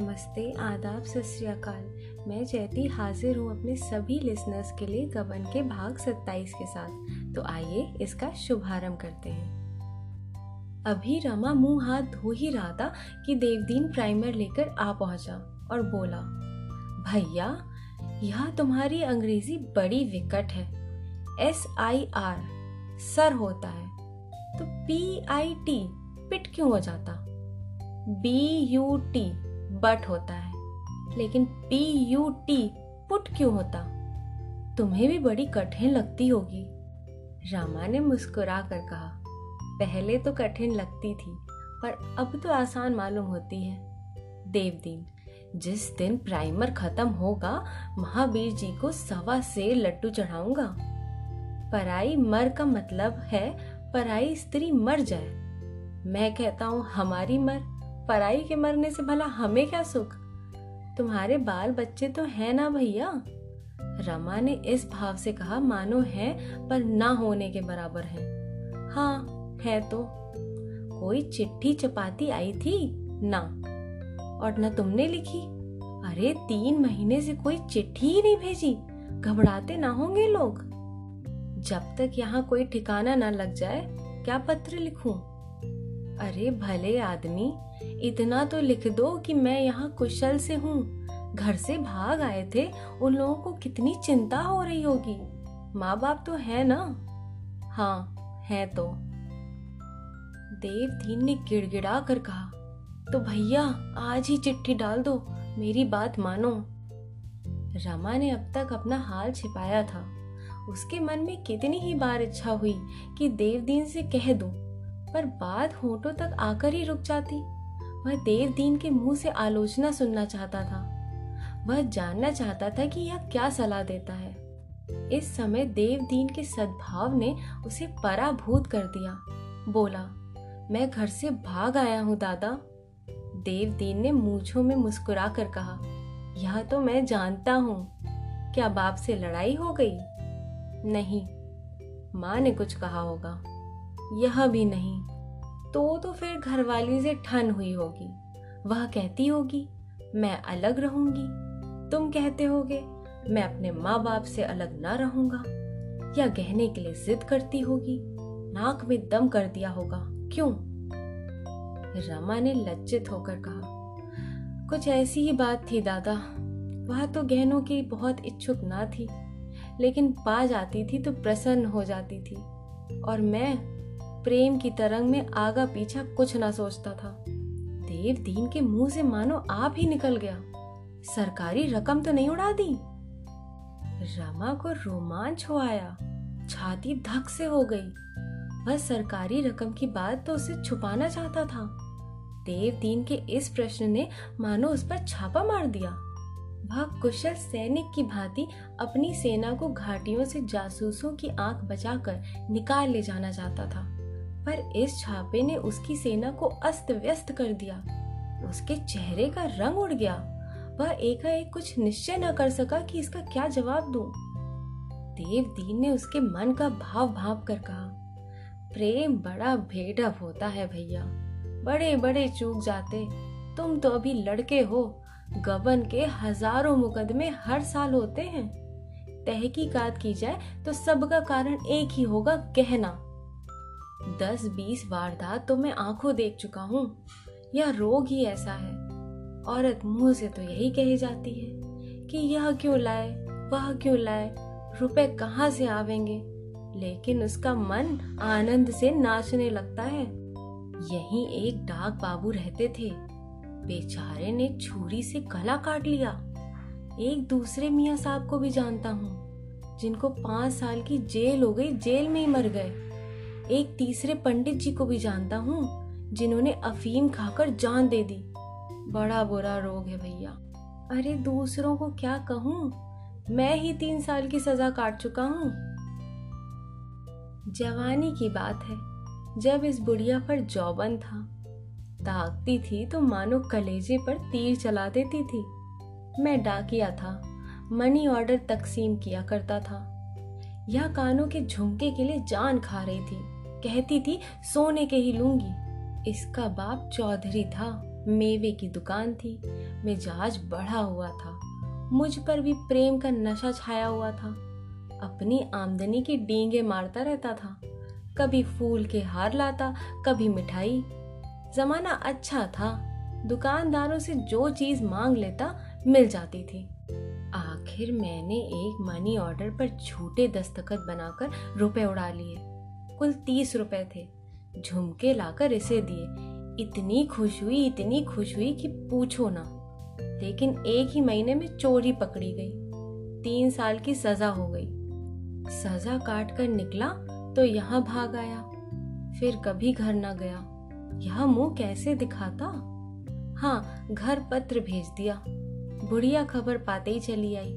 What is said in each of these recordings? नमस्ते, आदाब, सत श्री अकाल। मैं जयती हाजिर हूँ अपने सभी लिसनर्स के लिए गबन के भाग 27 के साथ। तो आइए इसका शुभारंभ करते हैं। अभी रमा मुंह हाथ धो ही रहा था कि देवदीन प्राइमर लेकर आ पहुंचा और बोला, भैया यह तुम्हारी अंग्रेजी बड़ी विकट है। SIR सर होता है, तो PIT पिट क्यों हो जाता? BUT बट होता है, लेकिन PUT पुट क्यों होता? तुम्हें भी बड़ी कठिन लगती होगी। रामा ने मुस्कुरा कर कहा, पहले तो कठिन लगती थी पर अब तो आसान मालूम होती है। देवदीन, जिस दिन प्राइमर खत्म होगा महावीर जी को 125 लड्डू चढ़ाऊंगा। पराई मर का मतलब है पराई स्त्री मर जाए। मैं कहता हूँ हमारी मर, पराई के मरने से भला हमें क्या सुख। तुम्हारे बाल बच्चे तो है ना भैया? रमा ने इस भाव से कहा मानो है पर ना होने के बराबर है। हाँ है तो। कोई चिट्ठी चपाती आई थी ना, और ना तुमने लिखी। अरे 3 महीने से कोई चिट्ठी ही नहीं भेजी, घबराते ना होंगे लोग? जब तक यहाँ कोई ठिकाना ना लग जाए क्या पत्र लिखूं? अरे भले आदमी, इतना तो लिख दो कि मैं यहाँ कुशल से हूँ। घर से भाग आए थे, उन लोगों को कितनी चिंता हो रही होगी। माँ बाप तो है ना? हाँ है तो। देवदीन ने गिड़गिड़ा कर कहा, तो भैया आज ही चिट्ठी डाल दो, मेरी बात मानो। रमा ने अब तक अपना हाल छिपाया था। उसके मन में कितनी ही बार इच्छा हुई कि देवदीन से कह दो, पर बात होठों तक आकर ही रुक जाती। वह देवदीन के मुंह से आलोचना सुनना चाहता था। वह जानना चाहता था कि यह क्या सलाह देता है। इस समय देवदीन के सद्भाव ने उसे पराभूत कर दिया। बोला, मैं घर से भाग आया हूँ दादा। देवदीन ने मूंछों में मुस्कुरा कर कहा, यह तो मैं जानता हूँ। क्या बाप से लड़ाई हो गई? नहीं। माँ ने कुछ कहा होगा? यह भी नहीं। तो फिर घरवाली से ठन हुई होगी। वह कहती होगी मैं अलग रहूंगी, तुम कहते होगे मैं अपने माँ बाप से अलग ना रहूंगा, या गहने के लिए जिद करती होगी, नाक में दम कर दिया होगा, क्यों? रमा ने लज्जित होकर कहा, कुछ ऐसी ही बात थी दादा। वह तो गहनों की बहुत इच्छुक ना थी, लेकिन पा जाती थी तो प्रसन्न हो जाती थी, और मैं प्रेम की तरंग में आगा पीछा कुछ ना सोचता था। देवदीन के मुंह से मानो आप ही निकल गया, सरकारी रकम तो नहीं उड़ा दी? रमा को रोमांच हो आया, छाती धक से हो गई। वह सरकारी रकम की बात तो उसे छुपाना चाहता था। देवदीन के इस प्रश्न ने मानो उस पर छापा मार दिया। वह कुशल सैनिक की भांति अपनी सेना को घाटियों से जासूसों की आंख बचाकर निकाल ले जाना चाहता था, पर इस छापे ने उसकी सेना को अस्त व्यस्त कर दिया। उसके चेहरे का रंग उड़ गया। वह एकाएक कुछ निश्चय न कर सका कि इसका क्या जवाब दूं। देवदीन ने उसके मन का भाव भांप कर कहा, प्रेम बड़ा बेढब होता है भैया, बड़े बड़े चूक जाते। तुम तो अभी लड़के हो, गबन के हजारों मुकदमे हर साल होते हैं। तहकीकात की जाए तो सबका कारण एक ही होगा, कहना। 10-20 वारदात तो मैं आंखों देख चुका हूँ। यह रोग ही ऐसा है। औरत मुंह से तो यही कही जाती है कि यह क्यों लाए, वह क्यों लाए, रुपए कहाँ से आवेंगे, लेकिन उसका मन आनंद से नाचने लगता है। यही एक डाक बाबू रहते थे, बेचारे ने छुरी से गला काट लिया। एक दूसरे मियाँ साहब को भी जानता हूँ, जिनको 5 साल की जेल हो गई, जेल में ही मर गए। एक तीसरे पंडित जी को भी जानता हूँ, जिन्होंने अफीम खाकर जान दे दी। बड़ा बुरा रोग है भैया। अरे दूसरों को क्या कहूँ, मैं ही 3 साल की सजा काट चुका हूँ। जवानी की बात है, जब इस बुढ़िया पर जौबन था। ताकती थी तो मानो कलेजे पर तीर चला देती थी। मैं डाकिया था, मनी ऑर्डर तकसीम किया करता था। यह कानों के झुमके के लिए जान खा रही थी, कहती थी सोने के ही लूंगी। इसका बाप चौधरी था, मेवे की दुकान थी। मिजाज बढ़ा हुआ था, मुझ पर भी प्रेम का नशा छाया हुआ था। अपनी आमदनी की डींगे मारता रहता था, कभी फूल के हार लाता, कभी मिठाई। जमाना अच्छा था, दुकानदारों से जो चीज मांग लेता मिल जाती थी। आखिर मैंने एक मनी ऑर्डर पर झूठे दस्तखत बनाकर रुपए उड़ा लिए। कुल 30 रुपए थे। झुमके लाकर इसे दिए। इतनी खुश हुई कि पूछो ना। लेकिन एक ही महीने में चोरी पकड़ी गई। 3 साल की सजा हो गई। सजा काट कर निकला तो यहाँ भाग आया, फिर कभी घर न गया। यह मुंह कैसे दिखाता। हाँ, घर पत्र भेज दिया। बुढ़िया खबर पाते ही चली आई।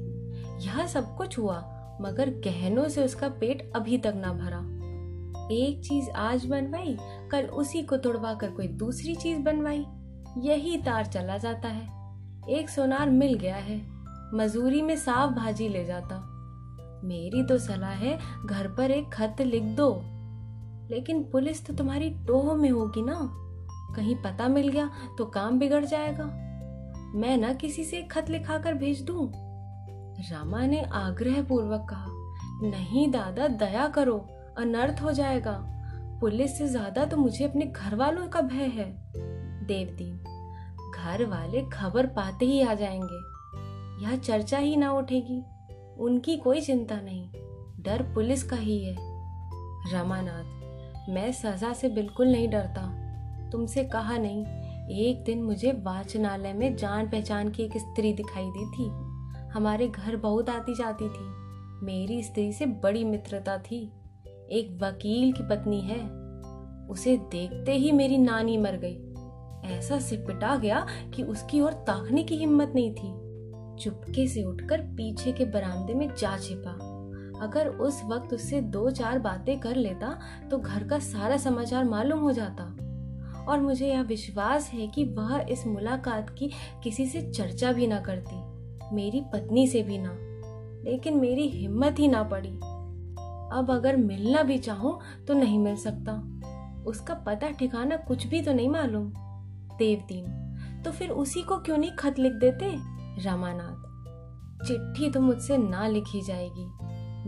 यह सब कुछ हुआ, मगर गहनों से उसका पेट अभी तक ना भरा। एक चीज आज बनवाई, कल उसी को तुड़वा कर कोई दूसरी चीज बनवाई। यही तार चला जाता है। एक सोनार मिल गया है, मजूरी में साफ भाजी ले जाता। मेरी तो सलाह है, घर पर एक खत लिख दो। लेकिन पुलिस तो तुम्हारी टोह में होगी ना। कहीं पता मिल गया तो काम बिगड़ जाएगा। मैं ना किसी से खत लिखा कर भेज दूं। रमा ने आग्रह पूर्वक कहा, नहीं दादा, दया करो, अनर्थ हो जाएगा। पुलिस से ज्यादा तो मुझे अपने घर वालों का भय है। देवदीन, घर वाले खबर पाते ही आ जाएंगे। यह चर्चा ही ना उठेगी। उनकी कोई चिंता नहीं, डर पुलिस का ही है। रामानाथ, मैं सजा से बिल्कुल नहीं डरता। तुमसे कहा नहीं, एक दिन मुझे वाचनालय में जान पहचान की एक स्त्री दिखाई दी थी। हमारे घर बहुत आती जाती थी। मेरी स्त्री से बड़ी मित्रता थी। एक वकील की पत्नी है। उसे देखते ही मेरी नानी मर गई। ऐसा सिपटा गया कि उसकी ओर ताकने की हिम्मत नहीं थी। चुपके से उठकर पीछे के बरामदे में जा छिपा। अगर उस वक्त उससे 2-4 बातें कर लेता तो घर का सारा समाचार मालूम हो जाता। और मुझे यह विश्वास है कि वह इस मुलाकात की किसी से चर्चा भी ना करती, मेरी पत्नी से भी ना। लेकिन मेरी हिम्मत ही ना पड़ी। अब अगर मिलना भी चाहूं तो नहीं मिल सकता। उसका पता ठिकाना कुछ भी तो नहीं मालूम। देवदीन, तो फिर उसी को क्यों नहीं खत लिख देते। रामानाथ, चिट्ठी तो मुझसे ना लिखी जाएगी।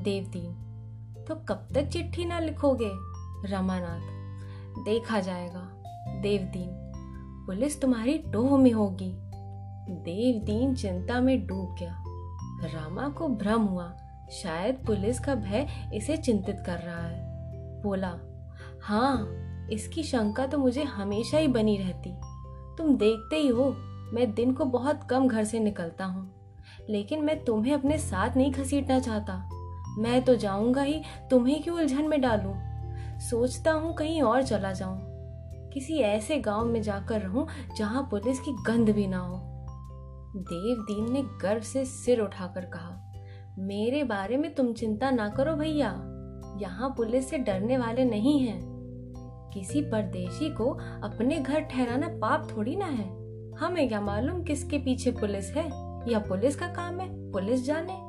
देवदीन, तो कब तक चिट्ठी ना लिखोगे। रामानाथ, देखा जाएगा। देवदीन, पुलिस तुम्हारी टोह में होगी। देवदीन चिंता में डूब गया। रामा को भ्रम हुआ, शायद पुलिस का भय इसे चिंतित कर रहा है। बोला, हाँ, इसकी शंका तो मुझे हमेशा ही बनी रहती। तुम देखते ही हो, मैं दिन को बहुत कम घर से निकलता हूँ। लेकिन मैं तुम्हें अपने साथ नहीं घसीटना चाहता। मैं तो जाऊँगा ही, तुम्हें क्यों उलझन में डालूं। सोचता हूँ कहीं और चला जाऊँ, किसी ऐसे गाँव में जाकर रहूँ जहाँ पुलिस की गंध भी ना हो। देवदीन ने गर्व से सिर उठाकर कहा, मेरे बारे में तुम चिंता ना करो भैया। यहाँ पुलिस से डरने वाले नहीं हैं। किसी परदेशी को अपने घर ठहराना पाप थोड़ी ना है। हमें क्या मालूम किसके पीछे पुलिस है। यह पुलिस का काम है, पुलिस जाने।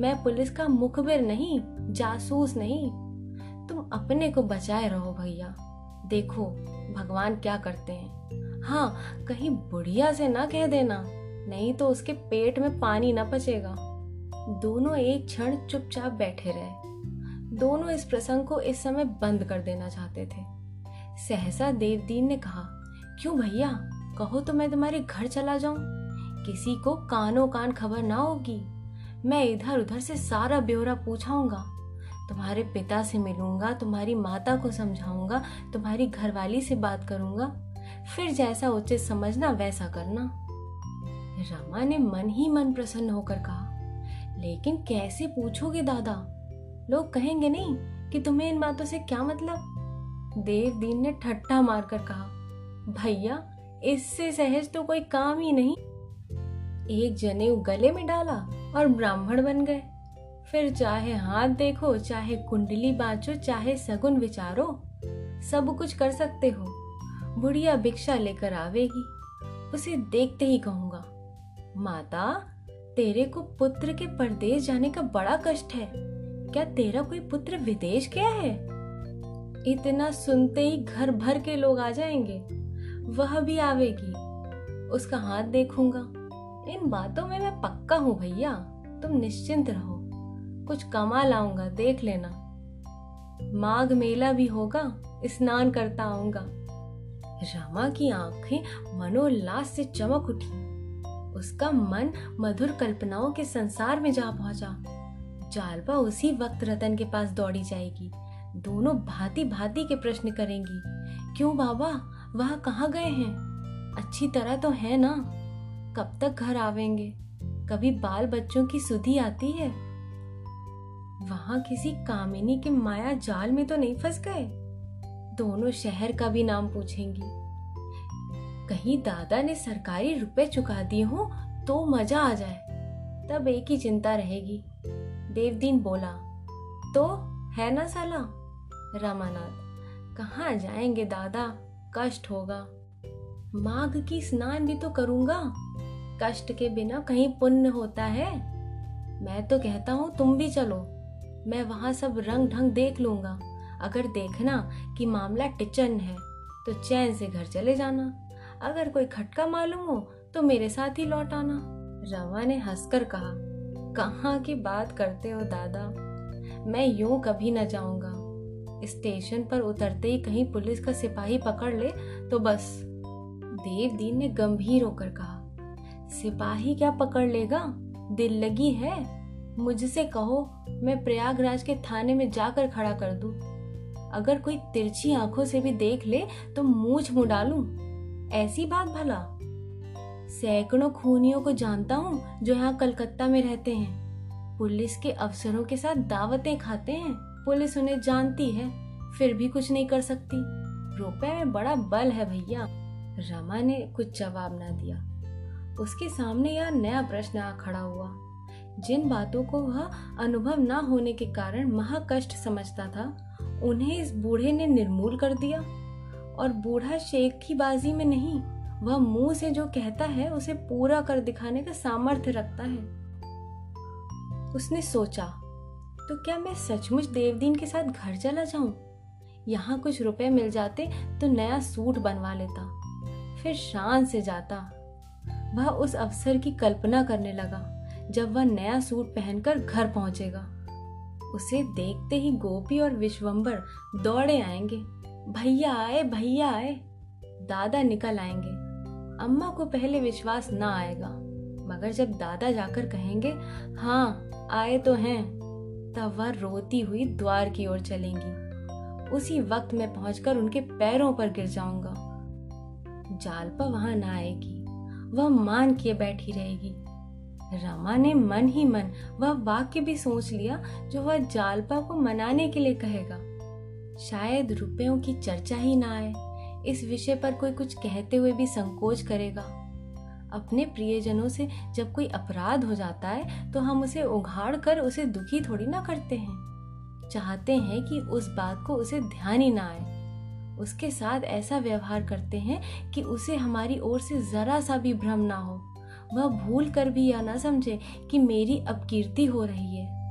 मैं पुलिस का मुखबिर नहीं, जासूस नहीं। तुम अपने को बचाए रहो भैया। देखो भगवान क्या करते हैं। हाँ, कहीं बुढ़िया से ना कह देना, नहीं तो उसके पेट में पानी ना पचेगा। दोनों एक क्षण चुपचाप बैठे रहे। दोनों इस प्रसंग को इस समय बंद कर देना चाहते थे। सहसा देवदीन ने कहा, क्यों भैया, कहो तो मैं तुम्हारे घर चला जाऊं। किसी को कानों कान खबर ना होगी। मैं इधर उधर से सारा ब्यौरा पूछाऊंगा। तुम्हारे पिता से मिलूंगा, तुम्हारी माता को समझाऊंगा, तुम्हारी घरवाली से बात करूंगा। फिर जैसा उचित समझना वैसा करना। रमा ने मन ही मन प्रसन्न होकर कहा, लेकिन कैसे पूछोगे दादा। लोग कहेंगे नहीं कि तुम्हें इन बातों से क्या मतलब। देवदीन ने ठट्ठा मारकर कहा, भैया इससे सहज तो कोई काम ही नहीं। एक जनेऊ गले में डाला और ब्राह्मण बन गए। फिर चाहे हाथ देखो, चाहे कुंडली बाँचो, चाहे सगुन विचारो, सब कुछ कर सकते हो। बुढ़िया भिक्षा लेकर आवेगी, उसे देखते ही कहूंगा, माता तेरे को पुत्र के परदेश जाने का बड़ा कष्ट है। क्या तेरा कोई पुत्र विदेश गया है। इतना सुनते ही घर भर के लोग आ जाएंगे। वह भी आवेगी, उसका हाथ देखूंगा। इन बातों में मैं पक्का हूँ भैया, तुम निश्चिंत रहो। कुछ कमा लाऊंगा, देख लेना। माघ मेला भी होगा, स्नान करता आऊंगा। रामा की आंखें मनोल्लास से चमक उठी। उसका मन मधुर कल्पनाओं के संसार में जा पहुंचा। जालपा उसी वक्त रतन के पास दौड़ी जाएगी। दोनों भांति भांति के प्रश्न करेंगी। क्यों बाबा, वहाँ कहाँ गए हैं? अच्छी तरह तो है ना? कब तक घर आवेंगे? कभी बाल बच्चों की सुधि आती है? वहाँ किसी कामिनी के माया जाल में तो नहीं फंस गए? दोनों शहर का भी नाम पूछेंगी। कहीं दादा ने सरकारी रुपए चुका दिए हो तो मजा आ जाए। तब एक ही चिंता रहेगी। देवदीन बोला, तो है ना साला? रामानाथ, कहाँ जाएंगे दादा, कष्ट होगा। माघ की स्नान भी तो करूंगा। कष्ट के बिना कहीं पुण्य होता है? मैं तो कहता हूँ तुम भी चलो, मैं वहाँ सब रंग ढंग देख लूंगा। अगर देखना कि मामला टिचन है तो चैन से घर चले जाना। अगर कोई खटका मालूम हो तो मेरे साथ ही लौट आना। रमा ने हंसकर कहा, कहाँ की बात करते हो दादा, मैं यूं कभी न जाऊंगा। स्टेशन पर उतरते ही कहीं पुलिस का सिपाही पकड़ ले तो बस। देवदीन ने गंभीर होकर कहा, सिपाही क्या पकड़ लेगा, दिल लगी है। मुझसे कहो मैं प्रयागराज के थाने में जाकर खड़ा कर दूं। अगर कोई तिरछी आंखों से भी देख ले तो मूंछ मुड़ा लूं। ऐसी बात भला, सैकड़ों खूनियों को जानता हूँ जो यहाँ कलकत्ता में रहते हैं। पुलिस के अफसरों के साथ दावतें खाते हैं। पुलिस उन्हें जानती है, फिर भी कुछ नहीं कर सकती। रुपए में बड़ा बल है भैया। रमा ने कुछ जवाब ना दिया। उसके सामने यह नया प्रश्न आ खड़ा हुआ। जिन बातों को वह अनुभव ना होने के कारण महाकष्ट समझता था, उन्हें इस बूढ़े ने निर्मूल कर दिया। और बूढ़ा शेख की बाजी में नहीं, वह मुंह से जो कहता है उसे पूरा कर दिखाने का सामर्थ्य रखता है। उसने सोचा, तो क्या मैं सचमुच देवदीन के साथ घर चला जाऊं? यहाँ कुछ रुपए मिल जाते तो नया सूट बनवा लेता, फिर शान से जाता। वह उस अवसर की कल्पना करने लगा जब वह नया सूट पहनकर घर पहुंचेगा। उसे देखते ही गोपी और विश्वंबर दौड़े आएंगे। भैया आए, भैया आए। दादा निकल आएंगे। अम्मा को पहले विश्वास ना आएगा, मगर जब दादा जाकर कहेंगे, हाँ आए तो हैं, तब वह रोती हुई द्वार की ओर चलेंगी। उसी वक्त मैं पहुंचकर उनके पैरों पर गिर जाऊंगा। जालपा वहां ना आएगी, वह मान किए बैठी रहेगी। रमा ने मन ही मन वह वाक्य भी सोच लिया जो वह जालपा को मनाने के लिए कहेगा। शायद रुपयों की चर्चा ही ना आए। इस विषय पर कोई कुछ कहते हुए भी संकोच करेगा। अपने प्रियजनों से जब कोई अपराध हो जाता है तो हम उसे उघाड़ कर उसे दुखी थोड़ी ना करते हैं। चाहते हैं कि उस बात को उसे ध्यान ही ना आए। उसके साथ ऐसा व्यवहार करते हैं कि उसे हमारी ओर से जरा सा भी भ्रम ना हो। वह भूल कर भी यह ना समझे कि मेरी अपकीर्ति हो रही है।